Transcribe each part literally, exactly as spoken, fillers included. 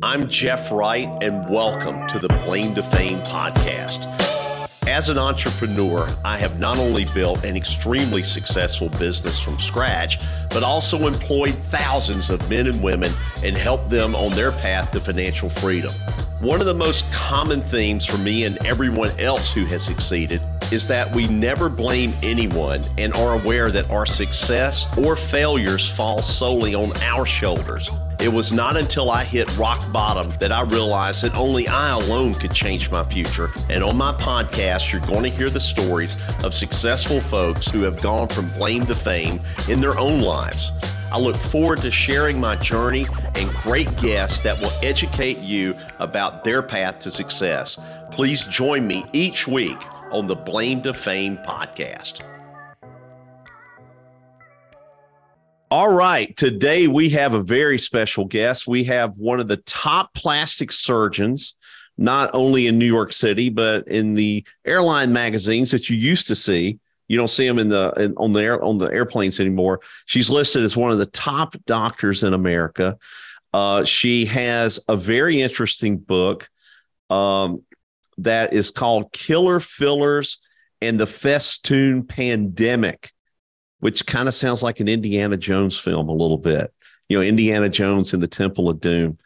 I'm Jeff Wright, and welcome to the Blame to Fame podcast. As an entrepreneur, I have not only built an extremely successful business from scratch, but also employed thousands of men and women and helped them on their path to financial freedom. One of the most common themes for me and everyone else who has succeeded is that we never blame anyone and are aware that our success or failures fall solely on our shoulders. It was not until I hit rock bottom that I realized that only I alone could change my future. And on my podcast, you're going to hear the stories of successful folks who have gone from blame to fame in their own lives. I look forward to sharing my journey and great guests that will educate you about their path to success. Please join me each week on the Blame to Fame podcast. All right, today we have a very special guest. We have one of the top plastic surgeons, not only in New York City, but in the airline magazines that you used to see. You don't see them in the in, on the air, on the airplanes anymore. She's listed as one of the top doctors in America. Uh, she has a very interesting book um, that is called Killer Fillers and the Festoon Pandemic, which kind of sounds like an Indiana Jones film a little bit. You know, Indiana Jones and the Temple of Doom.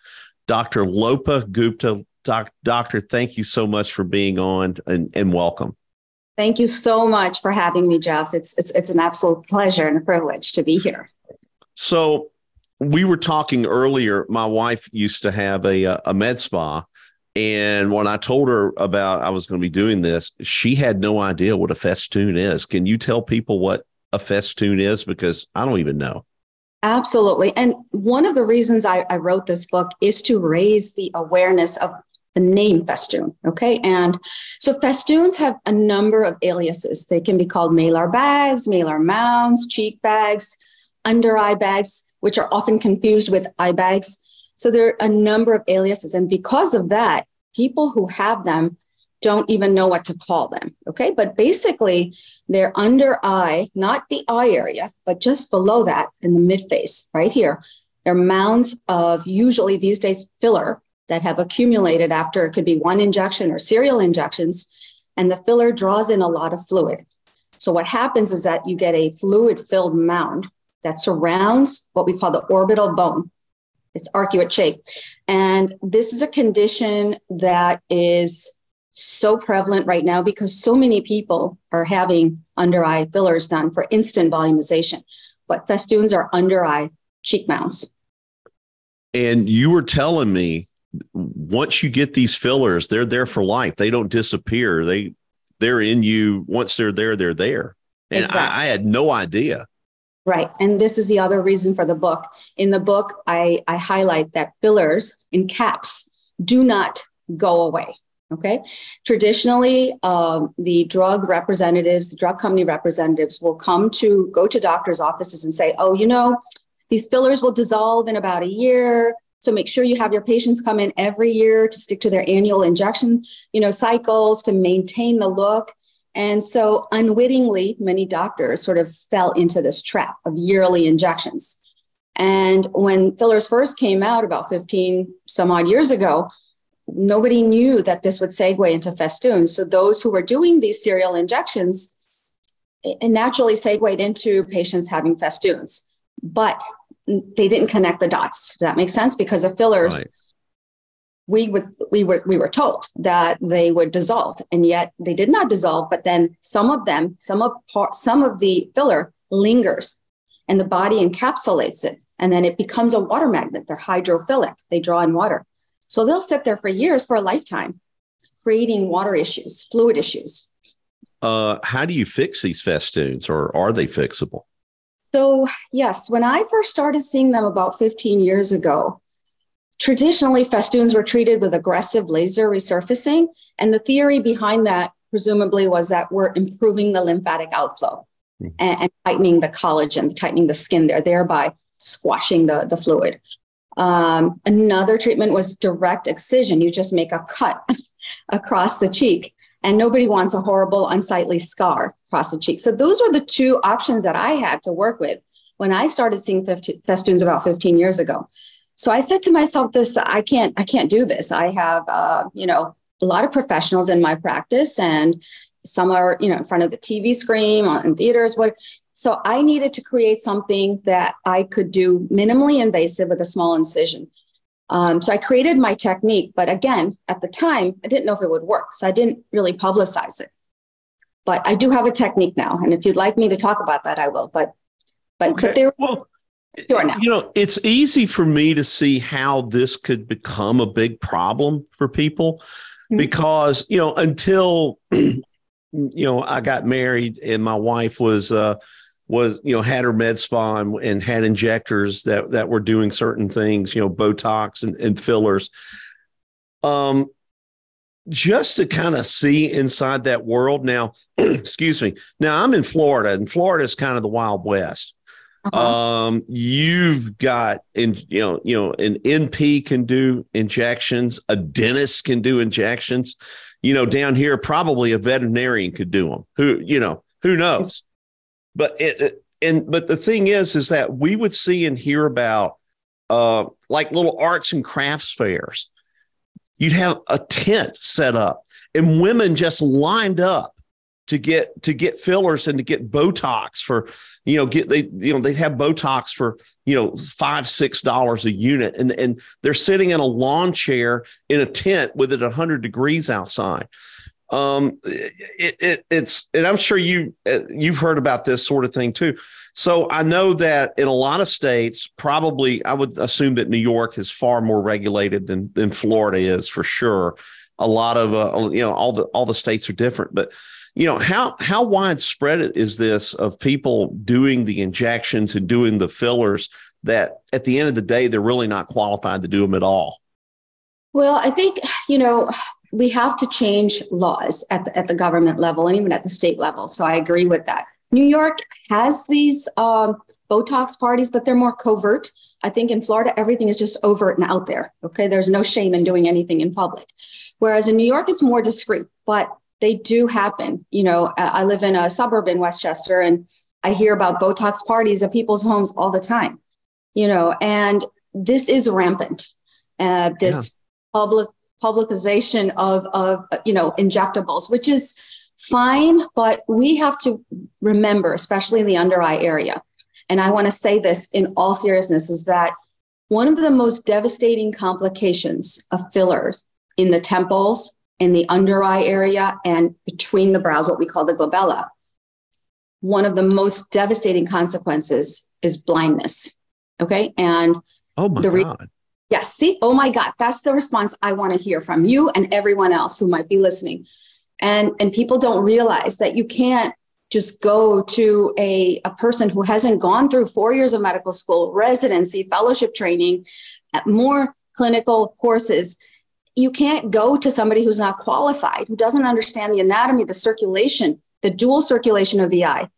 Doctor Lopa Gupta, doc, doctor, thank you so much for being on and, and welcome. Thank you so much for having me, Jeff. It's, it's, it's an absolute pleasure and a privilege to be here. So we were talking earlier. My wife used to have a, a med spa. And when I told her about I was going to be doing this, she had no idea what a festoon is. Can you tell people what a festoon is? Because I don't even know. Absolutely. And one of the reasons I, I wrote this book is to raise the awareness of the name festoon. Okay. And so festoons have a number of aliases. They can be called malar bags, malar mounds, cheek bags, under eye bags, which are often confused with eye bags. So there are a number of aliases. And because of that, people who have them don't even know what to call them. Okay. But basically they're under eye, not the eye area, but just below that in the midface right here. They're mounds of usually these days filler that have accumulated after it could be one injection or serial injections. And the filler draws in a lot of fluid. So what happens is that you get a fluid filled mound that surrounds what we call the orbital bone. It's arcuate shaped. And this is a condition that is so prevalent right now because so many people are having under eye fillers done for instant volumization, but festoons are under eye cheek mounds. And you were telling me once you get these fillers, they're there for life. They don't disappear. They they're in you. Once they're there, they're there. And exactly. I, I had no idea. Right. And this is the other reason for the book. In the book, I, I highlight that fillers in caps do not go away. Okay. Traditionally, um, the drug representatives, the drug company representatives will come to go to doctors' offices and say, oh, you know, these fillers will dissolve in about a year. So make sure you have your patients come in every year to stick to their annual injection, you know, cycles to maintain the look. And so unwittingly, many doctors sort of fell into this trap of yearly injections. And when fillers first came out about fifteen some odd years ago, nobody knew that this would segue into festoons. So those who were doing these serial injections, it naturally segued into patients having festoons, but they didn't connect the dots. Does that make sense? Because of fillers, right. we would, we were, we were told that they would dissolve, and yet they did not dissolve. But then some of them, some of some of the filler lingers, and the body encapsulates it, and then it becomes a water magnet. They're hydrophilic; they draw in water. So they'll sit there for years, for a lifetime, creating water issues, fluid issues. Uh, how do you fix these festoons, or are they fixable? So, yes, when I first started seeing them about fifteen years ago, traditionally festoons were treated with aggressive laser resurfacing. And the theory behind that, presumably, was that we're improving the lymphatic outflow mm-hmm. and, and tightening the collagen, tightening the skin there, thereby squashing the, the fluid. Um, another treatment was direct excision. You just make a cut across the cheek, and nobody wants a horrible, unsightly scar across the cheek. So those were the two options that I had to work with when I started seeing festoons about fifteen years ago. So I said to myself, this, I can't, I can't do this. I have, uh, you know, a lot of professionals in my practice, and some are, you know, in front of the T V screen, in theaters. What? So I needed to create something that I could do minimally invasive with a small incision. Um, so I created my technique, but again, at the time, I didn't know if it would work. So I didn't really publicize it, but I do have a technique now. And if you'd like me to talk about that, I will, but, but, okay. but there well, sure now. You know, it's easy for me to see how this could become a big problem for people mm-hmm. because, you know, until, you know, I got married and my wife was, uh, was, you know, had her med spa and, and had injectors that, that were doing certain things, you know, Botox and, and fillers. Um, just to kind of see inside that world now, excuse me. Now I'm in Florida, and Florida is kind of the Wild West. Uh-huh. Um, you've got, in, you know, you know, an N P can do injections, a dentist can do injections, you know, down here, probably a veterinarian could do them. Who, you know, who knows? But it, and but the thing is, is that we would see and hear about uh, like little arts and crafts fairs. You'd have a tent set up and women just lined up to get to get fillers and to get Botox for, you know, get they you know, they'd have Botox for, you know, five, six dollars a unit. And, and they're sitting in a lawn chair in a tent with it one hundred degrees outside. Um, it, it, it's, and I'm sure you, you've heard about this sort of thing too. So I know that in a lot of states, probably I would assume that New York is far more regulated than, than Florida is for sure. A lot of, uh, you know, all the, all the states are different, but you know, how, how widespread is this of people doing the injections and doing the fillers that at the end of the day, they're really not qualified to do them at all? Well, I think, you know, we have to change laws at the, at the government level and even at the state level. So I agree with that. New York has these um, Botox parties, but they're more covert. I think in Florida, everything is just overt and out there. Okay. There's no shame in doing anything in public. Whereas in New York, it's more discreet, but they do happen. You know, I live in a suburb in Westchester, and I hear about Botox parties at people's homes all the time, you know, and this is rampant. Uh, this yeah. public publicization of, of, you know, injectables, which is fine, but we have to remember, especially in the under eye area. And I want to say this in all seriousness, is that one of the most devastating complications of fillers in the temples, in the under eye area, and between the brows, what we call the glabella, one of the most devastating consequences is blindness. Okay. And oh my the re- God. Yes. See, oh my God, that's the response I want to hear from you and everyone else who might be listening. And, and people don't realize that you can't just go to a, a person who hasn't gone through four years of medical school, residency, fellowship training, more clinical courses. You can't go to somebody who's not qualified, who doesn't understand the anatomy, the circulation, the dual circulation of the eye,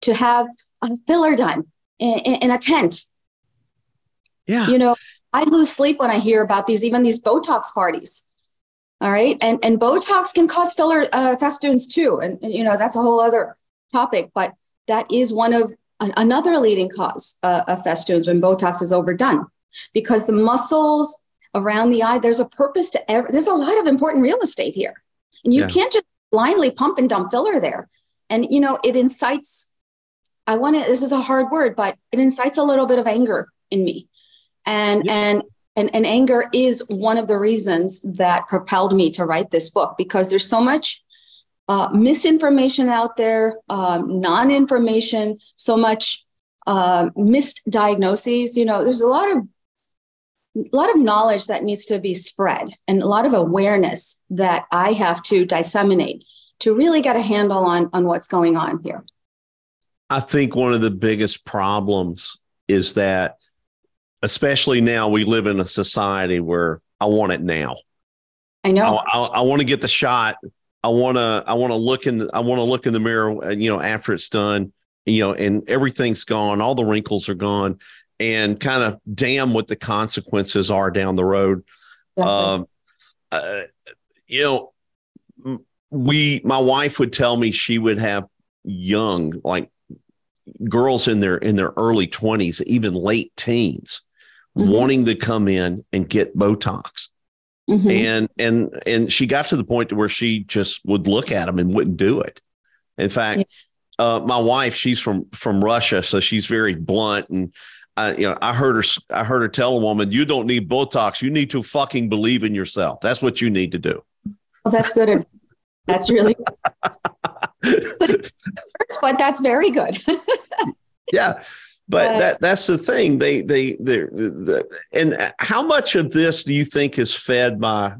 to have a filler done in, in, in a tent. Yeah. You know, I lose sleep when I hear about these, even these Botox parties. All right. And, and Botox can cause filler uh, festoons too. And, and, you know, that's a whole other topic, but that is one of an, another leading cause uh, of festoons when Botox is overdone, because the muscles around the eye, there's a purpose to every, there's a lot of important real estate here, and you yeah. can't just blindly pump and dump filler there. And, you know, it incites, I want to, this is a hard word, but it incites a little bit of anger in me. And, yep. and, and, and anger is one of the reasons that propelled me to write this book, because there's so much uh, misinformation out there, um, non-information, so much uh, misdiagnoses. You know, there's a lot of, a lot of knowledge that needs to be spread, and a lot of awareness that I have to disseminate to really get a handle on, on what's going on here. I think one of the biggest problems is that, especially now, we live in a society where I want it now. I know. I, I, I want to get the shot. I want to. I want to look in. The, I want to look in the mirror. You know, after it's done. You know, and everything's gone. All the wrinkles are gone, and kind of damn what the consequences are down the road. Um, uh, you know, we. My wife would tell me she would have young, like girls in their in their early twenties, even late teens, mm-hmm. wanting to come in and get Botox. Mm-hmm. And, and, and she got to the point to where she just would look at them and wouldn't do it. In fact, yeah. Uh, my wife, she's from, from Russia, so she's very blunt. And I, you know, I heard her, I heard her tell a woman, "You don't need Botox. You need to fucking believe in yourself. That's what you need to do." Well, that's good. That's really good. But, but that's very good. Yeah, but uh, that that's the thing. They they they the, and how much of this do you think is fed by,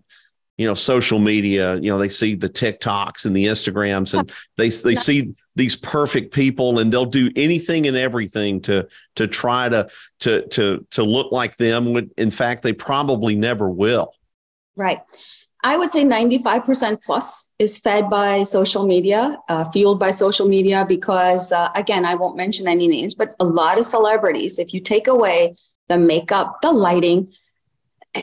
you know, social media? You know, they see the TikToks and the Instagrams, and they they see these perfect people, and they'll do anything and everything to to try to to to to look like them. In fact, they probably never will. Right. I would say ninety-five percent plus is fed by social media, uh, fueled by social media, because, uh, again, I won't mention any names, but a lot of celebrities, if you take away the makeup, the lighting,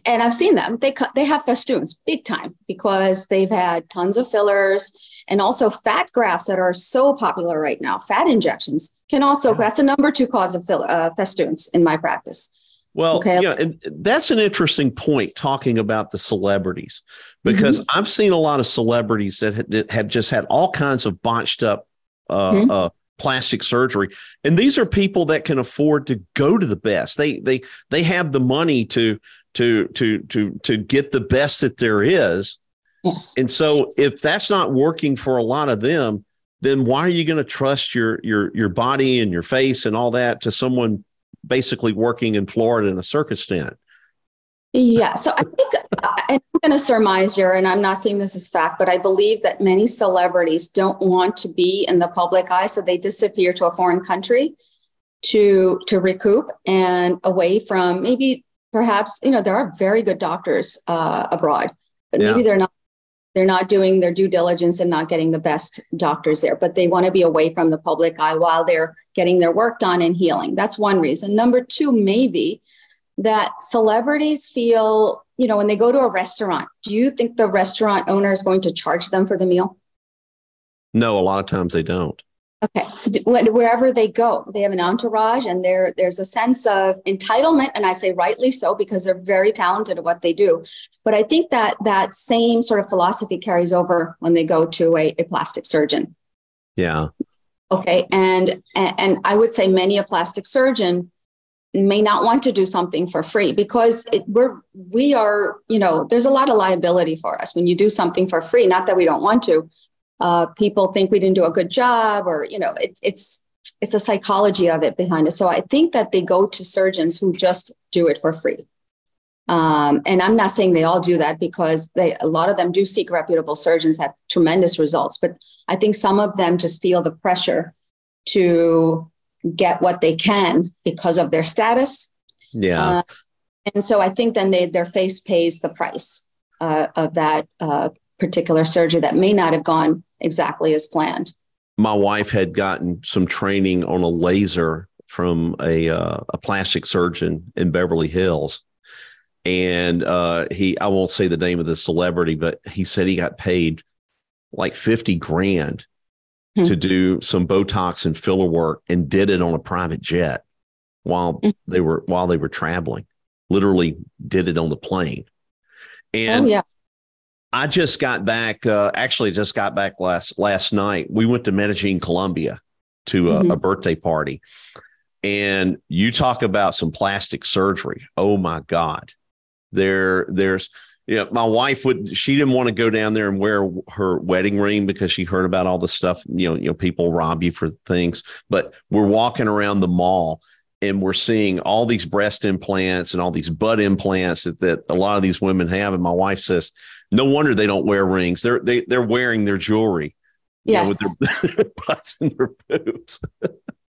and I've seen them, they they have festoons big time because they've had tons of fillers and also fat grafts that are so popular right now. Fat injections can also, that's the number two cause of fill, uh, festoons in my practice. Well, okay. Yeah, and that's an interesting point, talking about the celebrities, because mm-hmm. I've seen a lot of celebrities that had, that had just had all kinds of botched up uh, mm-hmm. uh, plastic surgery. And these are people that can afford to go to the best. They they they have the money to to to to to get the best that there is. Yes. And so if that's not working for a lot of them, then why are you going to trust your your your body and your face and all that to someone basically working in Florida in a circus tent? Yeah. So I think, and I'm going to surmise here, and I'm not saying this is fact, but I believe that many celebrities don't want to be in the public eye. So they disappear to a foreign country to, to recoup and away from maybe perhaps, you know, there are very good doctors uh, abroad, but yeah. maybe they're not, they're not doing their due diligence and not getting the best doctors there, but they want to be away from the public eye while they're getting their work done and healing. That's one reason. Number two, maybe that celebrities feel, you know, when they go to a restaurant, do you think the restaurant owner is going to charge them for the meal? No, a lot of times they don't. Okay. Wherever they go, they have an entourage, and there, there's a sense of entitlement. And I say rightly so, because they're very talented at what they do. But I think that that same sort of philosophy carries over when they go to a, a plastic surgeon. Yeah. Okay. And, and I would say many a plastic surgeon may not want to do something for free, because it, we're, we are, you know, there's a lot of liability for us when you do something for free. Not that we don't want to. Uh, people think we didn't do a good job, or, you know, it, it's it's a psychology of it behind us. So I think that they go to surgeons who just do it for free. Um, and I'm not saying they all do that, because they, a lot of them do seek reputable surgeons, have tremendous results. But I think some of them just feel the pressure to get what they can because of their status. Yeah. Uh, and so I think then they, their face pays the price uh, of that uh, particular surgery that may not have gone exactly as planned. My wife had gotten some training on a laser from a, uh, a plastic surgeon in Beverly Hills. And uh, he, I won't say the name of the celebrity, but he said he got paid like fifty grand hmm. to do some Botox and filler work, and did it on a private jet while hmm. they were, while they were traveling, literally did it on the plane. And oh, yeah. I just got back, uh, actually just got back last, last night. We went to Medellín, Colombia to a, mm-hmm. a birthday party, and you talk about some plastic surgery. Oh my God. There, there's, you know, my wife would, she didn't want to go down there and wear her wedding ring because she heard about all the stuff, you know, you know, people rob you for things, but we're walking around the mall and we're seeing all these breast implants and all these butt implants that, that a lot of these women have. And my wife says, no wonder they don't wear rings. They're, they, they're wearing their jewelry. Yes. You know, with their butts and their boobs.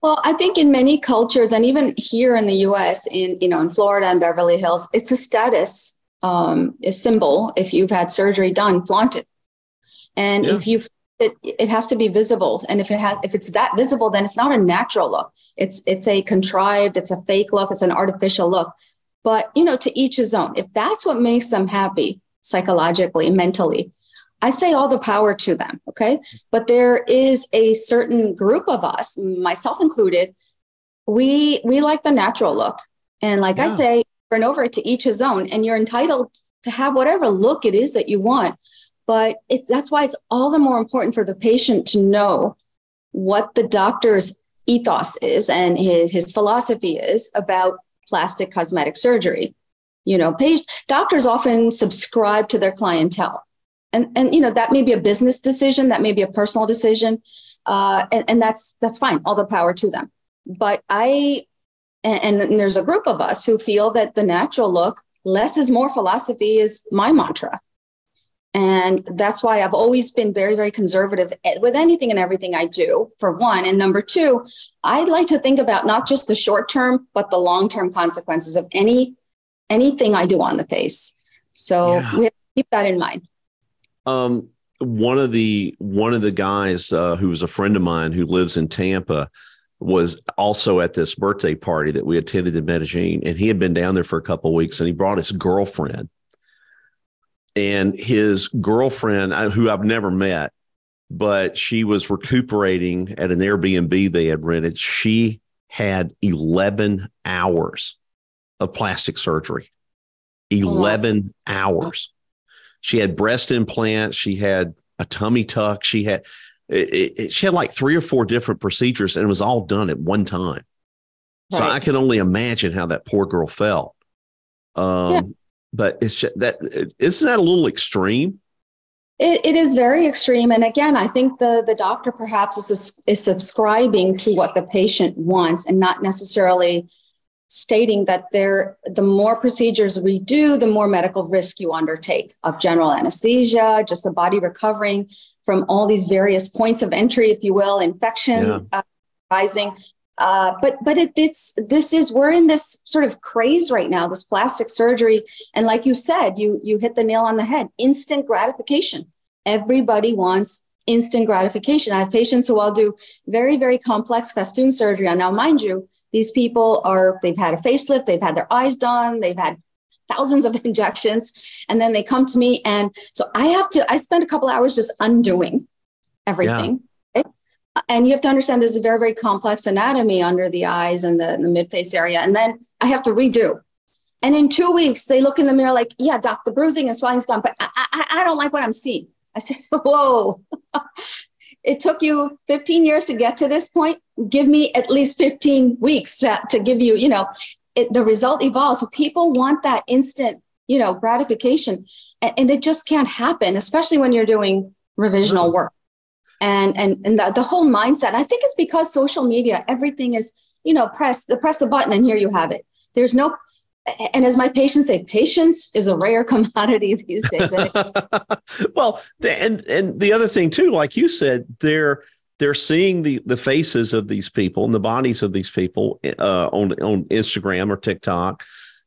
Well, I think in many cultures, and even here in the U S, in, you know, in Florida and Beverly Hills, it's a status um, a symbol. If you've had surgery done, flaunt it. And yeah. if you, it, it has to be visible. And if it has, if it's that visible, then it's not a natural look. It's, it's a contrived, it's a fake look. It's an artificial look, but, you know, to each his own. If that's what makes them happy psychologically, mentally, I say all the power to them. Okay. But there is a certain group of us, myself included, we, we like the natural look. And like yeah. I say, and over, to each his own, and you're entitled to have whatever look it is that you want. But it's, that's why it's all the more important for the patient to know what the doctor's ethos is and his, his philosophy is about plastic cosmetic surgery. You know, page, doctors often subscribe to their clientele. And, and, you know, that may be a business decision, that may be a personal decision. Uh, and, and that's, that's fine. All the power to them. But I, and, and there's a group of us who feel that the natural look, less is more philosophy is my mantra. And that's why I've always been very, very conservative with anything and everything I do, for one. And number two, I'd like to think about not just the short term, but the long term consequences of any anything I do on the face. So yeah. we have to keep that in mind. Um, one of the one of the guys uh, who was a friend of mine who lives in Tampa was also at this birthday party that we attended in Medellín, and he had been down there for a couple of weeks, and he brought his girlfriend. And his girlfriend, who I've never met, but she was recuperating at an Airbnb they had rented. She had eleven hours of plastic surgery, eleven oh. hours. She had breast implants. She had a tummy tuck. She had, it, it, she had like three or four different procedures, and it was all done at one time. Right. So I can only imagine how that poor girl felt. Um, yeah. But it's that isn't that a little extreme? It, it is very extreme. And again, I think the, the doctor perhaps is, is subscribing to what the patient wants and not necessarily stating that there, the more procedures we do, the more medical risk you undertake of general anesthesia, just the body recovering from all these various points of entry, if you will, infection yeah. uh, rising. Uh, but but it, it's this is we're in this sort of craze right now, this plastic surgery. And like you said, you you hit the nail on the head. Instant gratification. Everybody wants instant gratification. I have patients who all do very, very complex festoon surgery. And now, mind you, these people are they've had a facelift. They've had their eyes done. They've had thousands of injections. And then they come to me. And so I have to I spend a couple hours just undoing everything. Yeah. And you have to understand this is a very, very complex anatomy under the eyes and the, the midface area. And then I have to redo. And in two weeks, they look in the mirror like, yeah, doc, the bruising and swelling's gone, but I, I, I don't like what I'm seeing. I said, whoa, it took you fifteen years to get to this point. Give me at least fifteen weeks to, to give you, you know, it, the result evolves. So people want that instant, you know, gratification. And, and it just can't happen, especially when you're doing revisional work. And and, and the, the whole mindset, I think it's because social media, everything is, you know, press the press a button and here you have it. There's no, and as my patients say, patience is a rare commodity these days. Well, and and the other thing too, like you said, they're they're seeing the the faces of these people and the bodies of these people uh, on on Instagram or TikTok,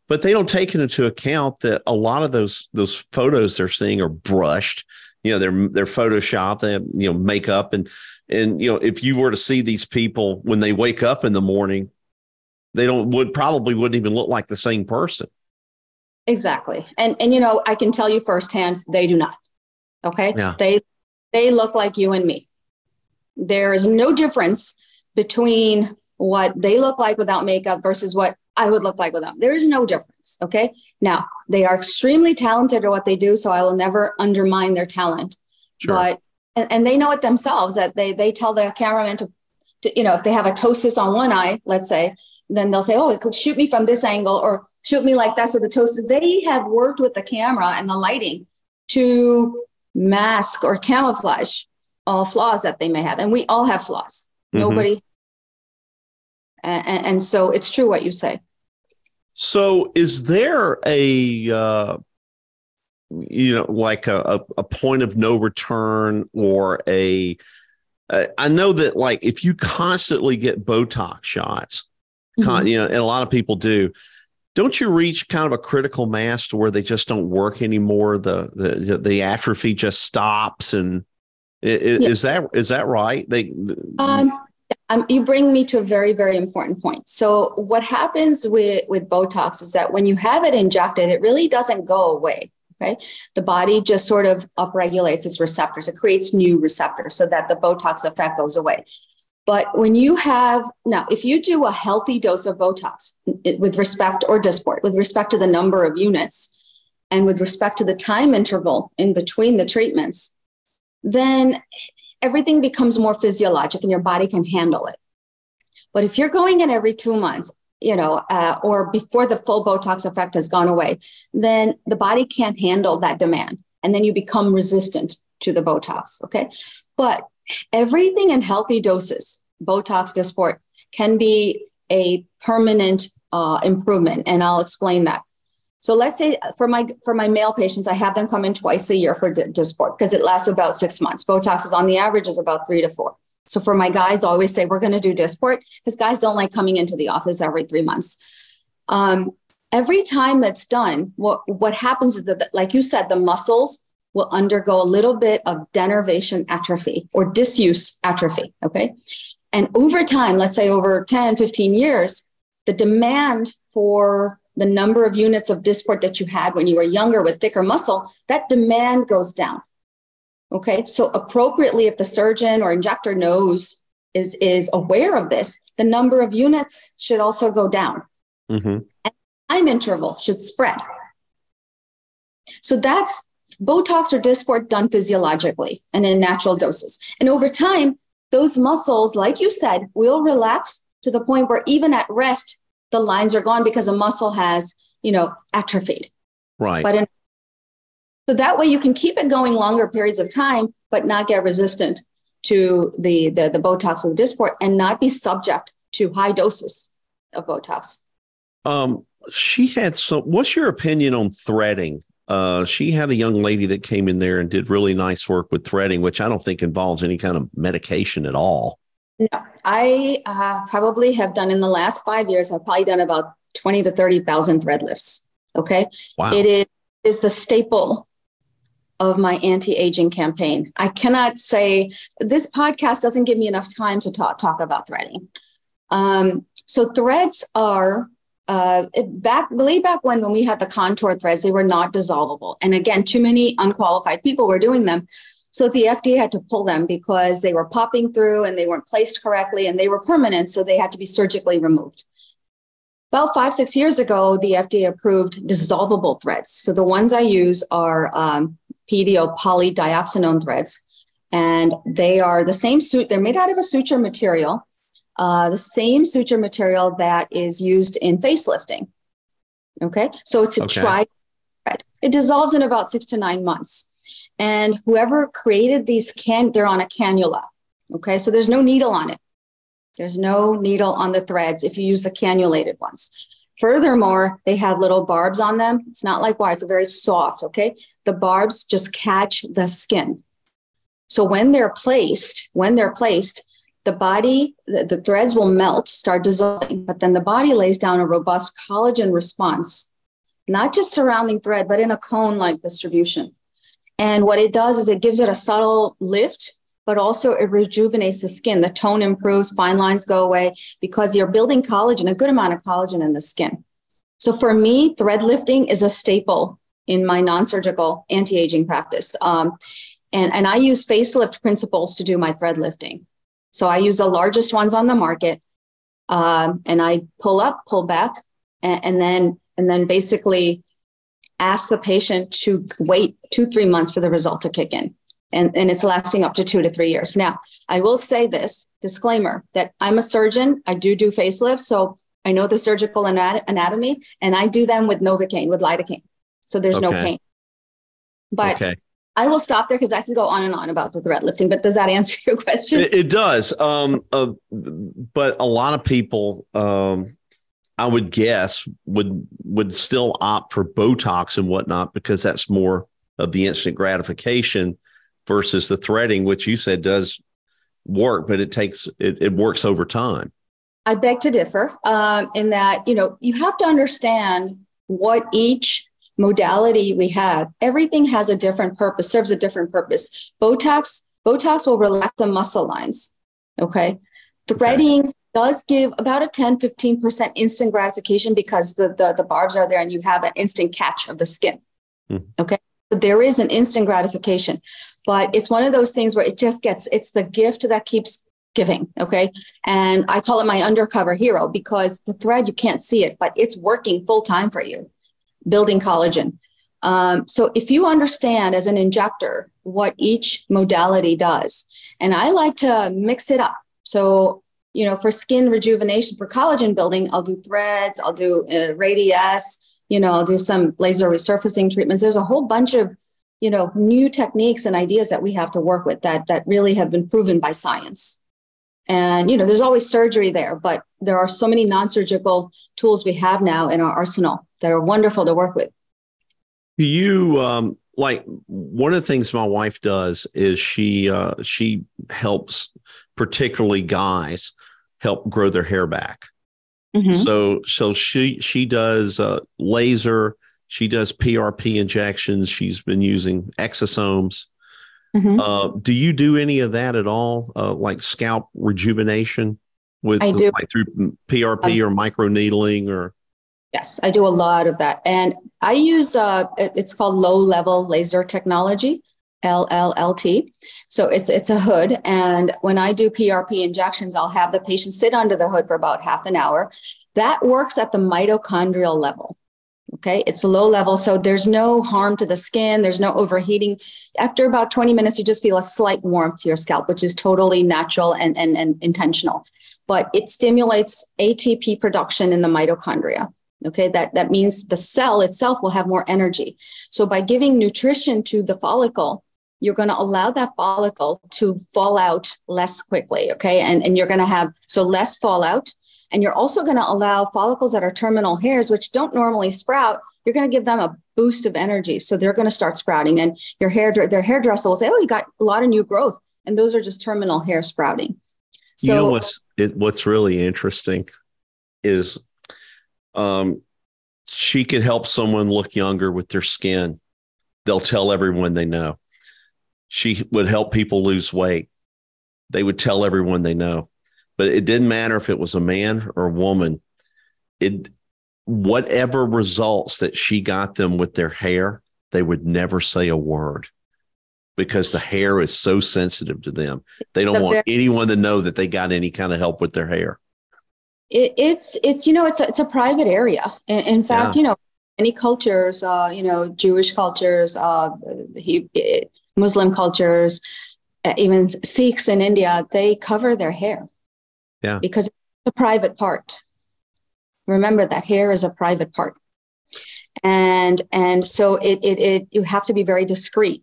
but they don't take into account that a lot of those those photos they're seeing are brushed. You know, they're, they're Photoshopped, they have, you know, makeup. And, and, you know, if you were to see these people when they wake up in the morning, they don't would probably wouldn't even look like the same person. Exactly. And, and, you know, I can tell you firsthand, they do not. Okay. Yeah. They, they look like you and me. There is no difference between what they look like without makeup versus what I would look like without. There is no difference. Okay. Now they are extremely talented at what they do. So I will never undermine their talent, sure. but, and, and they know it themselves that they, they tell the cameraman to, to, you know, if they have a ptosis on one eye, let's say, then they'll say, oh, it could shoot me from this angle or shoot me like that. So the ptosis, they have worked with the camera and the lighting to mask or camouflage all flaws that they may have. And we all have flaws. Mm-hmm. Nobody. And, and so it's true what you say. So is there a, uh, you know, like a, a point of no return or a, uh, I know that like if you constantly get Botox shots, mm-hmm. con, you know, and a lot of people do, don't you reach kind of a critical mass to where they just don't work anymore? The, the, the atrophy just stops. And is, yeah. is that, is that right? They, um, Um, you bring me to a very, very important point. So what happens with, with Botox is that when you have it injected, it really doesn't go away. Okay. The body just sort of upregulates its receptors. It creates new receptors so that the Botox effect goes away. But when you have, now, if you do a healthy dose of Botox with respect, or Dysport, with respect to the number of units and with respect to the time interval in between the treatments, then everything becomes more physiologic and your body can handle it. But if you're going in every two months, you know, uh, or before the full Botox effect has gone away, then the body can't handle that demand. And then you become resistant to the Botox. Okay. But everything in healthy doses, Botox, Dysport, can be a permanent uh, improvement. And I'll explain that. So let's say for my for my male patients, I have them come in twice a year for Dysport because it lasts about six months. Botox is on the average is about three to four. So for my guys, I always say we're going to do Dysport because guys don't like coming into the office every three months. Um, every time that's done, what, what happens is that, like you said, the muscles will undergo a little bit of denervation atrophy or disuse atrophy, okay? And over time, let's say over ten, fifteen years, the demand for the number of units of Dysport that you had when you were younger with thicker muscle, that demand goes down. Okay, so appropriately, if the surgeon or injector knows, is, is aware of this, the number of units should also go down. Mm-hmm. And the time interval should spread. So that's Botox or Dysport done physiologically and in natural doses. And over time, those muscles, like you said, will relax to the point where even at rest, the lines are gone because a muscle has, you know, atrophied. Right. But in So that way you can keep it going longer periods of time, but not get resistant to the, the, the Botox or the Dysport and not be subject to high doses of Botox. Um, she had some, what's your opinion on threading? Uh, she had a young lady that came in there and did really nice work with threading, which I don't think involves any kind of medication at all. No, I uh, probably have done in the last five years, I've probably done about twenty to thirty thousand thread lifts. Okay. Wow. It is, is the staple of my anti-aging campaign. I cannot say, this podcast doesn't give me enough time to talk, talk about threading. Um, so threads are, uh, back way back when, when we had the contour threads, they were not dissolvable. And again, too many unqualified people were doing them. So the F D A had to pull them because they were popping through and they weren't placed correctly and they were permanent. So they had to be surgically removed. About five, six years ago, the F D A approved dissolvable threads. So the ones I use are um, P D O polydioxinone threads, and they are the same suit. They're made out of a suture material, uh, the same suture material that is used in facelifting. Okay. So it's a okay. tri thread. It dissolves in about six to nine months. And whoever created these can, they're on a cannula. Okay. So there's no needle on it. There's no needle on the threads if you use the cannulated ones. Furthermore, they have little barbs on them. It's not like wire. It's very soft, okay? The barbs just catch the skin. So when they're placed, when they're placed, the body, the, the threads will melt, start dissolving, but then the body lays down a robust collagen response, not just surrounding thread, but in a cone-like distribution. And what it does is it gives it a subtle lift, but also it rejuvenates the skin. The tone improves, fine lines go away because you're building collagen, a good amount of collagen in the skin. So for me, thread lifting is a staple in my non-surgical anti-aging practice. Um, and, and I use facelift principles to do my thread lifting. So I use the largest ones on the market um, and I pull up, pull back, and, and then and then basically ask the patient to wait two, three months for the result to kick in. And, and it's lasting up to two to three years. Now, I will say this disclaimer that I'm a surgeon. I do do facelifts. So I know the surgical anatomy and I do them with Novocaine, with lidocaine. So there's okay. no pain. But okay. I will stop there because I can go on and on about the thread lifting. But does that answer your question? It, it does. Um, uh, but a lot of people, um, I would guess, would would still opt for Botox and whatnot because that's more of the instant gratification versus the threading, which you said does work, but it takes, it, it works over time. I beg to differ um, in that, you know, you have to understand what each modality we have. Everything has a different purpose, serves a different purpose. Botox, Botox will relax the muscle lines. Okay. Threading okay. does give about a ten, fifteen percent instant gratification because the, the, the barbs are there and you have an instant catch of the skin. Mm-hmm. Okay. So there is an instant gratification. But it's one of those things where it just gets, it's the gift that keeps giving. Okay. And I call it my undercover hero, because the thread, you can't see it, but it's working full time for you, building collagen. Um, so if you understand as an injector what each modality does, and I like to mix it up. So, you know, for skin rejuvenation, for collagen building, I'll do threads, I'll do uh, Radiesse, you know, I'll do some laser resurfacing treatments. There's a whole bunch of, you know, new techniques and ideas that we have to work with that, that really have been proven by science. And, you know, there's always surgery there, but there are so many non-surgical tools we have now in our arsenal that are wonderful to work with. Do you, um, like, one of the things my wife does is she, uh, she helps particularly guys help grow their hair back. Mm-hmm. So, so she, she does uh, laser, she does P R P injections. She's been using exosomes. Mm-hmm. Uh, do you do any of that at all? Uh, like scalp rejuvenation with I do. Like through P R P um, or microneedling or? Yes, I do a lot of that. And I use, uh, it's called low level laser technology, L L L T. So it's, it's a hood. And when I do P R P injections, I'll have the patient sit under the hood for about half an hour. That works at the mitochondrial level. Okay. It's low level. So there's no harm to the skin. There's no overheating. After about twenty minutes, you just feel a slight warmth to your scalp, which is totally natural and, and, and intentional, but it stimulates A T P production in the mitochondria. Okay. That, that means the cell itself will have more energy. So by giving nutrition to the follicle, you're going to allow that follicle to fall out less quickly. Okay. And, and you're going to have, so less fallout. And you're also going to allow follicles that are terminal hairs, which don't normally sprout, you're going to give them a boost of energy. So they're going to start sprouting, and your hair, their hairdresser will say, oh, you got a lot of new growth. And those are just terminal hair sprouting. So you know what's, it, what's really interesting is um, she could help someone look younger with their skin. They'll tell everyone they know. She would help people lose weight. They would tell everyone they know. But it didn't matter if it was a man or a woman. It, whatever results that she got them with their hair, they would never say a word, because the hair is so sensitive to them. They don't the want very, anyone to know that they got any kind of help with their hair. It, it's, it's, you know, it's a, it's a private area. In, in fact, yeah. you know, many cultures, uh, you know, Jewish cultures, uh, he, Muslim cultures, even Sikhs in India, they cover their hair. Yeah. Because it's a private part. Remember that hair is a private part. And and so it it, it you have to be very discreet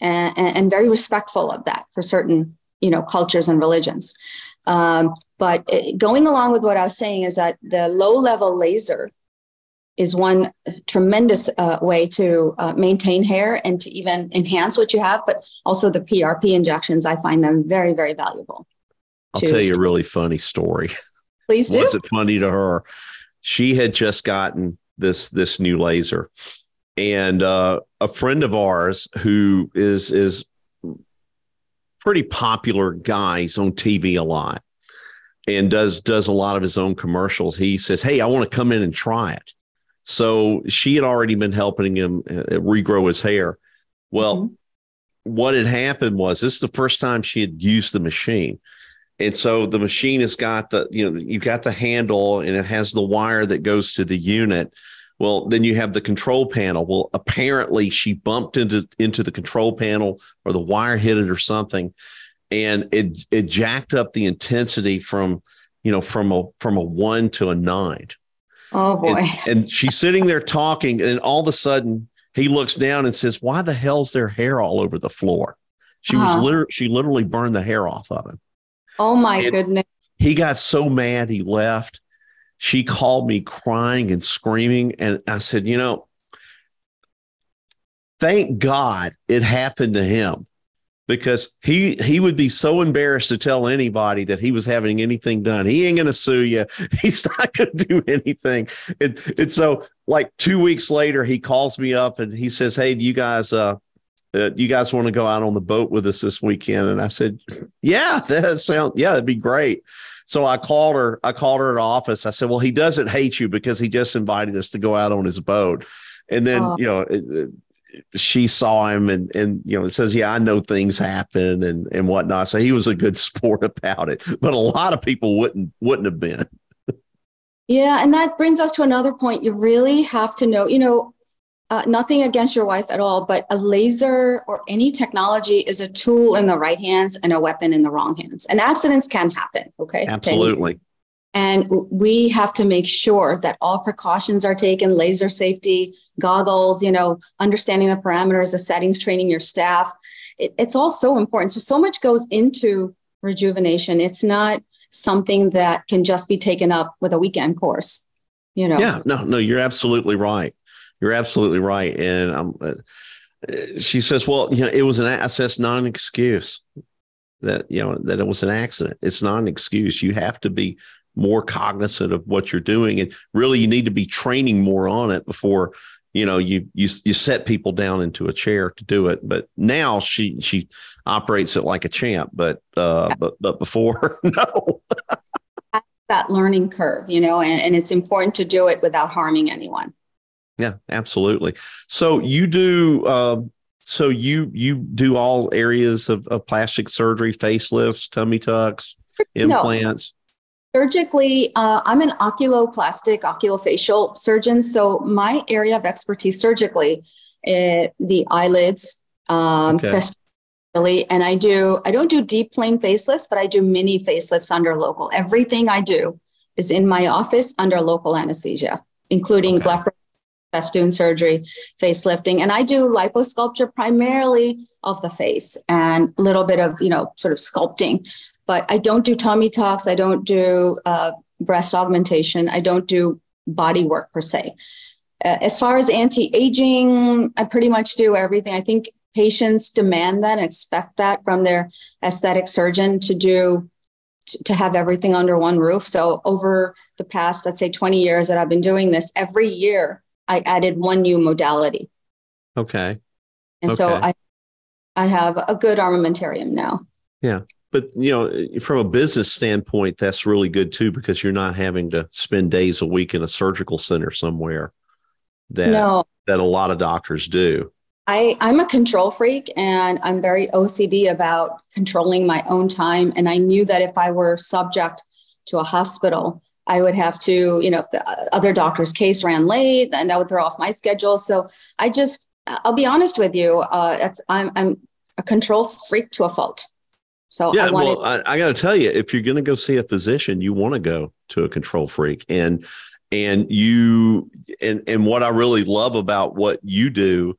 and, and very respectful of that for certain, you know, cultures and religions. Um, but it, going along with what I was saying is that the low level laser is one tremendous uh, way to uh, maintain hair and to even enhance what you have. But also the P R P injections, I find them very, very valuable. I'll tell you a really funny story. Please do. Was it funny to her? She had just gotten this, this new laser, and uh, a friend of ours who is, is pretty popular guys on T V a lot and does, does a lot of his own commercials. He says, hey, I want to come in and try it. So she had already been helping him regrow his hair. Well, mm-hmm. what had happened was, this is the first time she had used the machine. And so the machine has got the, you know, you've got the handle and it has the wire that goes to the unit. Well, then you have the control panel. Well, apparently she bumped into, into the control panel, or the wire hit it or something. And it, it jacked up the intensity from, you know, from a, from a one to a nine. Oh boy. And, and she's sitting there talking, and all of a sudden he looks down and says, why the hell's their hair all over the floor? She uh-huh. was literally, she literally burned the hair off of him. Oh, my and goodness. He got so mad, he left. She called me crying and screaming. And I said, you know, thank God it happened to him, because he he would be so embarrassed to tell anybody that he was having anything done. He ain't going to sue you. He's not going to do anything. And, and so like two weeks later, he calls me up and he says, hey, do you guys uh Uh, you guys want to go out on the boat with us this weekend? And I said, yeah, that sound, yeah, that'd be great. So I called her, I called her at the office. I said, well, he doesn't hate you because he just invited us to go out on his boat. And then, oh. you know, it, she saw him and, and, you know, it says, yeah, I know things happen and, and whatnot. So he was a good sport about it, but a lot of people wouldn't, wouldn't have been. Yeah. And that brings us to another point. You really have to know, you know, uh, nothing against your wife at all, but a laser or any technology is a tool in the right hands and a weapon in the wrong hands, and accidents can happen. Okay. Absolutely. Then, and we have to make sure that all precautions are taken, laser safety, goggles, you know, understanding the parameters, the settings, training your staff. It, it's all so important. So, so much goes into rejuvenation. It's not something that can just be taken up with a weekend course, you know? Yeah, no, no, you're absolutely right. You're absolutely right. And I'm, uh, she says, well, you know, it was an access, not an excuse that, you know, that it was an accident. It's not an excuse. You have to be more cognizant of what you're doing, and really you need to be training more on it before, you know, you you you set people down into a chair to do it. But now she she operates it like a champ, but uh yeah. but but before no that's that learning curve, you know, and, and it's important to do it without harming anyone. Yeah, absolutely. So you do um uh, so you you do all areas of, of plastic surgery, facelifts, tummy tucks, implants. No. Surgically, uh, I'm an oculoplastic, oculofacial surgeon. So my area of expertise surgically is the eyelids, um, okay. fest- and I do, I don't do deep plane facelifts, but I do mini facelifts under local. Everything I do is in my office under local anesthesia, including okay. blepharoplasty, festoon surgery, facelifting. And I do liposculpture primarily of the face and a little bit of, you know, sort of sculpting. But I don't do tummy tucks. I don't do uh, breast augmentation. I don't do body work per se. Uh, as far as anti-aging, I pretty much do everything. I think patients demand that and expect that from their aesthetic surgeon to do, to, to have everything under one roof. So over the past, let's say twenty years that I've been doing this, every year I added one new modality. Okay. And okay. so I, I have a good armamentarium now. Yeah. But, you know, from a business standpoint, that's really good, too, because you're not having to spend days a week in a surgical center somewhere that no. that a lot of doctors do. I, I'm a control freak, and I'm very O C D about controlling my own time. And I knew that if I were subject to a hospital, I would have to, you know, if the other doctor's case ran late, and that would throw off my schedule. So I just I'll be honest with you. Uh, that's I'm, I'm a control freak to a fault. So yeah, I wanted- well, I, I got to tell you, if you're going to go see a physician, you want to go to a control freak, and and you and and what I really love about what you do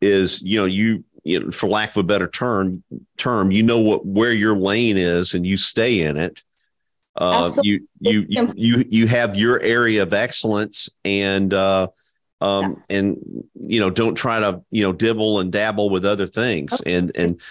is, you know, you, you know, for lack of a better term, term, you know what where your lane is, and you stay in it. Uh, you you you you you have your area of excellence, and uh, um yeah. and you know, don't try to, you know, dibble and dabble with other things, okay. and and.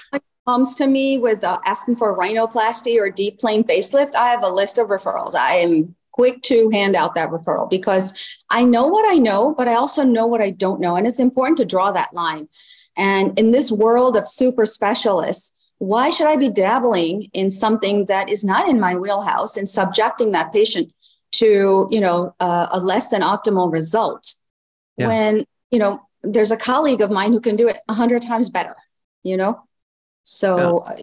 comes to me with uh, asking for a rhinoplasty or deep plane facelift, I have a list of referrals. I am quick to hand out that referral because I know what I know, but I also know what I don't know. And it's important to draw that line. And in this world of super specialists, why should I be dabbling in something that is not in my wheelhouse and subjecting that patient to, you know, uh, a less than optimal result yeah. when, you know, there's a colleague of mine who can do it a hundred times better, you know? So yeah.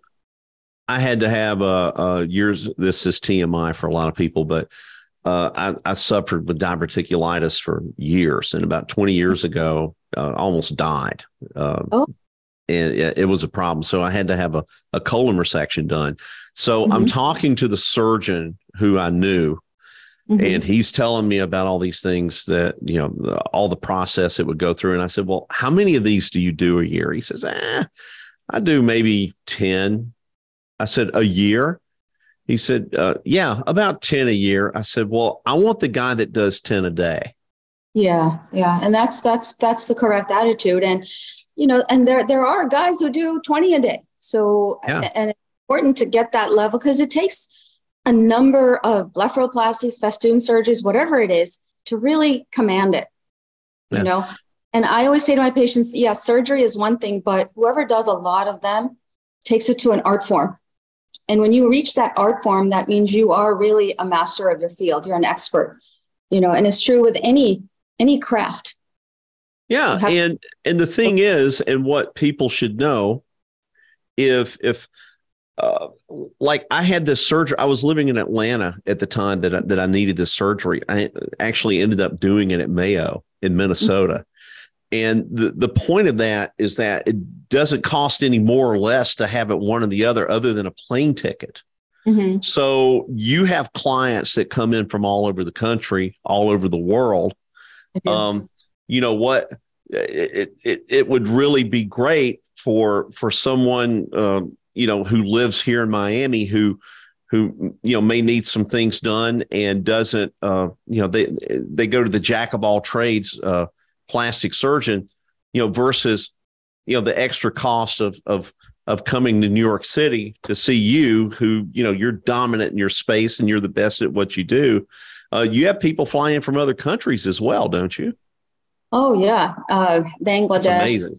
I had to have uh, uh, years. This is T M I for a lot of people, but uh, I, I suffered with diverticulitis for years. And about twenty years ago, uh, almost died. Uh, oh. And it, it was a problem. So I had to have a, a colon resection done. So mm-hmm. I'm talking to the surgeon who I knew. Mm-hmm. And he's telling me about all these things that, you know, the, all the process it would go through. And I said, well, how many of these do you do a year? He says, ah. I do maybe ten. I said, a year? He said, uh, yeah, about ten a year. I said, well, I want the guy that does ten a day. Yeah. Yeah. And that's, that's, that's the correct attitude. And, you know, and there, there are guys who do twenty a day. So, yeah. and it's important to get that level because it takes a number of blepharoplasties, festoon surgeries, whatever it is, to really command it, you yeah. know? And I always say to my patients, yeah, surgery is one thing, but whoever does a lot of them takes it to an art form. And when you reach that art form, that means you are really a master of your field. You're an expert, you know, and it's true with any, any craft. Yeah. Have- and, and the thing is, and what people should know, if, if, uh, like I had this surgery, I was living in Atlanta at the time that I, that I needed this surgery. I actually ended up doing it at Mayo in Minnesota. And the, the point of that is that it doesn't cost any more or less to have it one or the other, other than a plane ticket. Mm-hmm. So you have clients that come in from all over the country, all over the world. Mm-hmm. Um, you know what, it, it, it would really be great for, for someone, um, you know, who lives here in Miami, who, who, you know, may need some things done and doesn't, uh, you know, they, they go to the jack of all trades, uh, plastic surgeon, you know, versus, you know, the extra cost of, of, of coming to New York City to see you, who, you know, you're dominant in your space and you're the best at what you do. Uh, you have people flying from other countries as well, don't you? Oh yeah. Uh, Bangladesh,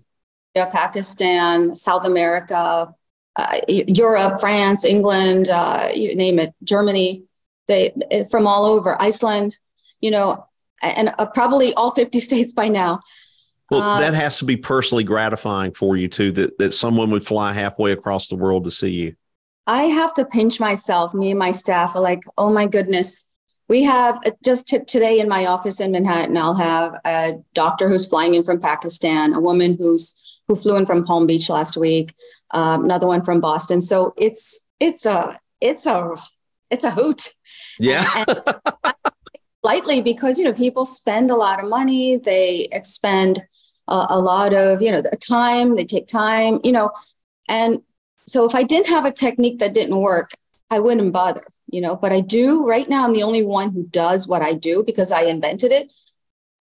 yeah, Pakistan, South America, uh, Europe, France, England, uh, you name it, Germany, they, from all over, Iceland, you know, and uh, probably all fifty states by now. Well, uh, that has to be personally gratifying for you too, that, that someone would fly halfway across the world to see you. I have to pinch myself. Me and my staff are like, oh my goodness. We have just t- today in my office in Manhattan, I'll have a doctor who's flying in from Pakistan, a woman who's who flew in from Palm Beach last week, um, another one from Boston. So it's, it's a, it's a, it's a hoot. Yeah. And, and lightly, because, you know, people spend a lot of money, they expend uh, a lot of, you know, the time, they take time, you know, and so if I didn't have a technique that didn't work, I wouldn't bother, you know, but I do right now. I'm the only one who does what I do because I invented it.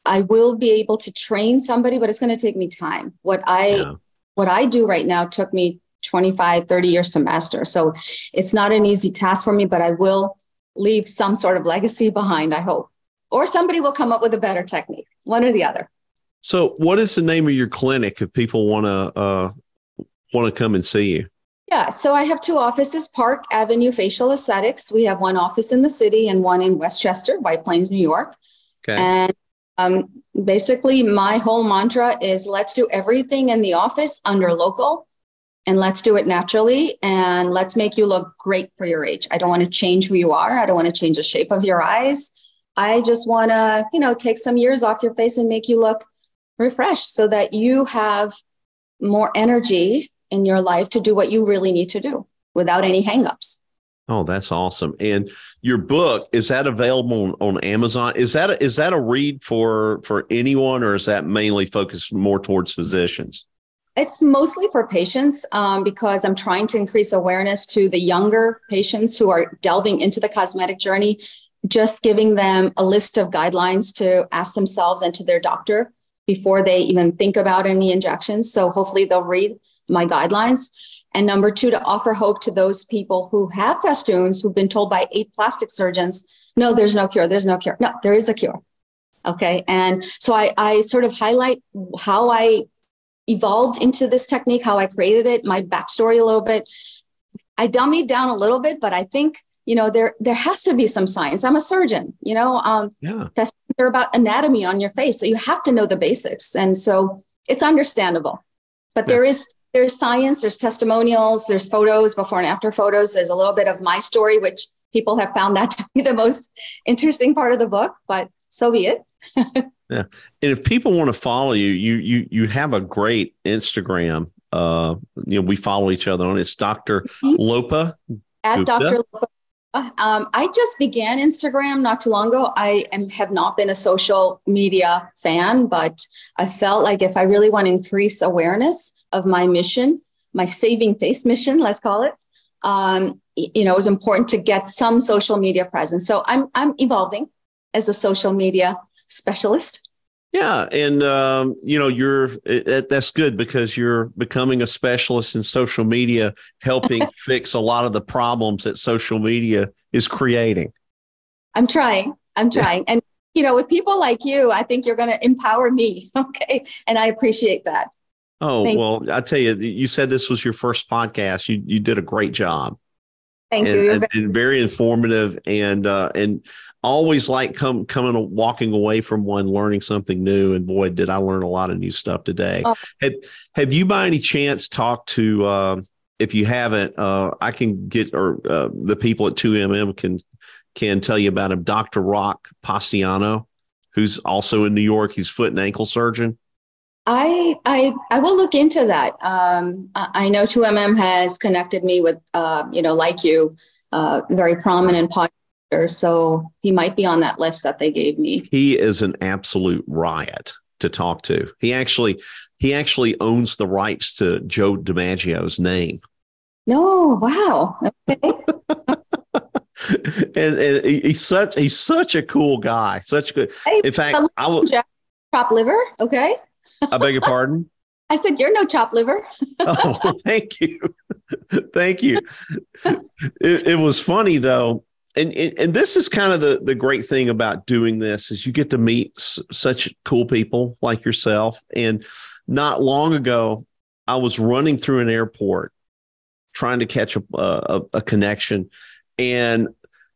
I will be able to train somebody, but it's going to take me time. What I, yeah. what I do right now took me twenty-five, thirty years to master. So it's not an easy task for me, but I will leave some sort of legacy behind, I hope. Or somebody will come up with a better technique, one or the other. So what is the name of your clinic if people want to uh, want to come and see you? Yeah, so I have two offices, Park Avenue Facial Aesthetics. We have one office in the city and one in Westchester, White Plains, New York. Okay. And um, basically my whole mantra is let's do everything in the office under local. And let's do it naturally. And let's make you look great for your age. I don't want to change who you are. I don't want to change the shape of your eyes. I just want to, you know, take some years off your face and make you look refreshed so that you have more energy in your life to do what you really need to do without any hangups. Oh, that's awesome. And your book, is that available on, on Amazon? Is that, a, is that a read for, for anyone, or is that mainly focused more towards physicians? It's mostly for patients um, because I'm trying to increase awareness to the younger patients who are delving into the cosmetic journey, just giving them a list of guidelines to ask themselves and to their doctor before they even think about any injections. So hopefully they'll read my guidelines. And number two, to offer hope to those people who have festoons, who've been told by eight plastic surgeons, no, there's no cure. There's no cure. No, there is a cure. Okay. And so I, I sort of highlight how I evolved into this technique, how I created it, my backstory a little bit. I dummied down a little bit, but I think, you know, there, there has to be some science. I'm a surgeon, you know, um, yeah. Festoons are about anatomy on your face. So you have to know the basics. And so it's understandable, but yeah. there is, there's science, there's testimonials, there's photos, before and after photos. There's a little bit of my story, which people have found that to be the most interesting part of the book, but so be it. Yeah. And if people want to follow you, you, you, you have a great Instagram. Uh, you know, we follow each other on it. It's Doctor Lopa Gupta. At Doctor Lopa. Um, I just began Instagram not too long ago. I am, have not been a social media fan, but I felt like if I really want to increase awareness of my mission, my saving face mission, let's call it, um, you know, it was important to get some social media presence. So I'm, I'm evolving as a social media specialist. Yeah. And, um, you know, you're, it, that's good because you're becoming a specialist in social media, helping fix a lot of the problems that social media is creating. I'm trying, I'm trying. And, you know, with people like you, I think you're going to empower me. Okay. And I appreciate that. Oh, Thank well, you. I tell you, you said this was your first podcast. You, you did a great job. Thank and, you. And, and very informative, and uh, and always like come coming walking away from one learning something new. And boy, did I learn a lot of new stuff today. Oh. Have, have you by any chance talked to? Uh, if you haven't, uh, I can get or uh, the people at two M M can can tell you about him. Doctor Rock Pastiano, who's also in New York. He's foot and ankle surgeon. I I I will look into that. Um, I know two M M has connected me with, uh, you know, like you, uh, very prominent podcasters. So he might be on that list that they gave me. He is an absolute riot to talk to. He actually he actually owns the rights to Joe DiMaggio's name. No, wow. Okay. and and he, he's such he's such a cool guy. Such good. Hey, in fact, I will chop liver. Okay. I beg your pardon? I said, you're no chop liver. Oh, well, thank you. Thank you. It, it was funny, though. And, and and this is kind of the, the great thing about doing this is you get to meet s- such cool people like yourself. And not long ago, I was running through an airport trying to catch a, a, a connection. And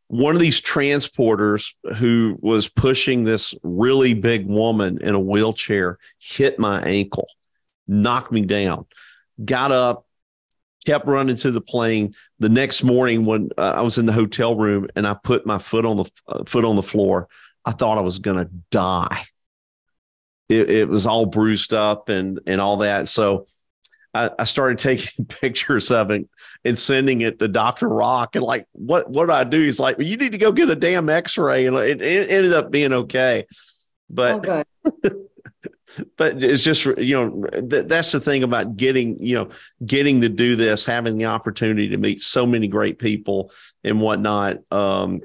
one of these transporters who was pushing this really big woman in a wheelchair hit my ankle, knocked me down, got up, kept running to the plane. The next morning when uh, I was in the hotel room and I put my foot on the uh, foot on the floor, I thought I was going to die. It, it was all bruised up and, and all that. So I, I started taking pictures of it and sending it to Doctor Rock. And like, what, what do I do? He's like, well, you need to go get a damn x-ray. And it, it ended up being okay. But, oh, but it's just, you know, th- that's the thing about getting, you know, getting to do this, having the opportunity to meet so many great people and whatnot. Um,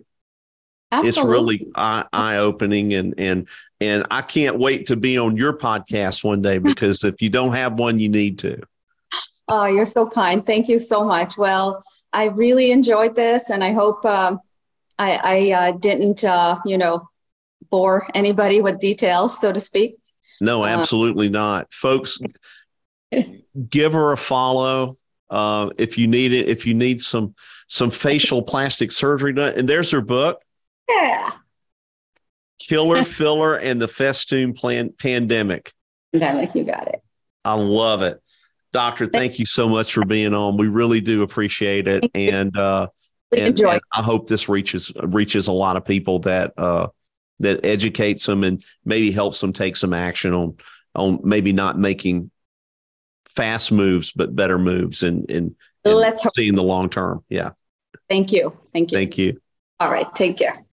Absolutely. It's really eye, eye opening. And, and, and I can't wait to be on your podcast one day, because if you don't have one, you need to. Oh, you're so kind. Thank you so much. Well, I really enjoyed this, and I hope um, I, I uh, didn't, uh, you know, bore anybody with details, so to speak. No, absolutely uh, not. Folks, give her a follow. Uh, if you need it, if you need some, some facial plastic surgery done, and there's her book. Yeah. Killer Filler and the Festoon plan- Pandemic. Pandemic, you got it. I love it. Doctor, thank you so much for being on. We really do appreciate it. And, uh, and, enjoy. and I hope this reaches reaches a lot of people that uh, that educates them and maybe helps them take some action on on maybe not making fast moves, but better moves and, and, and Let's seeing hope. the long term. Yeah. Thank you. Thank you. Thank you. All right. Take care.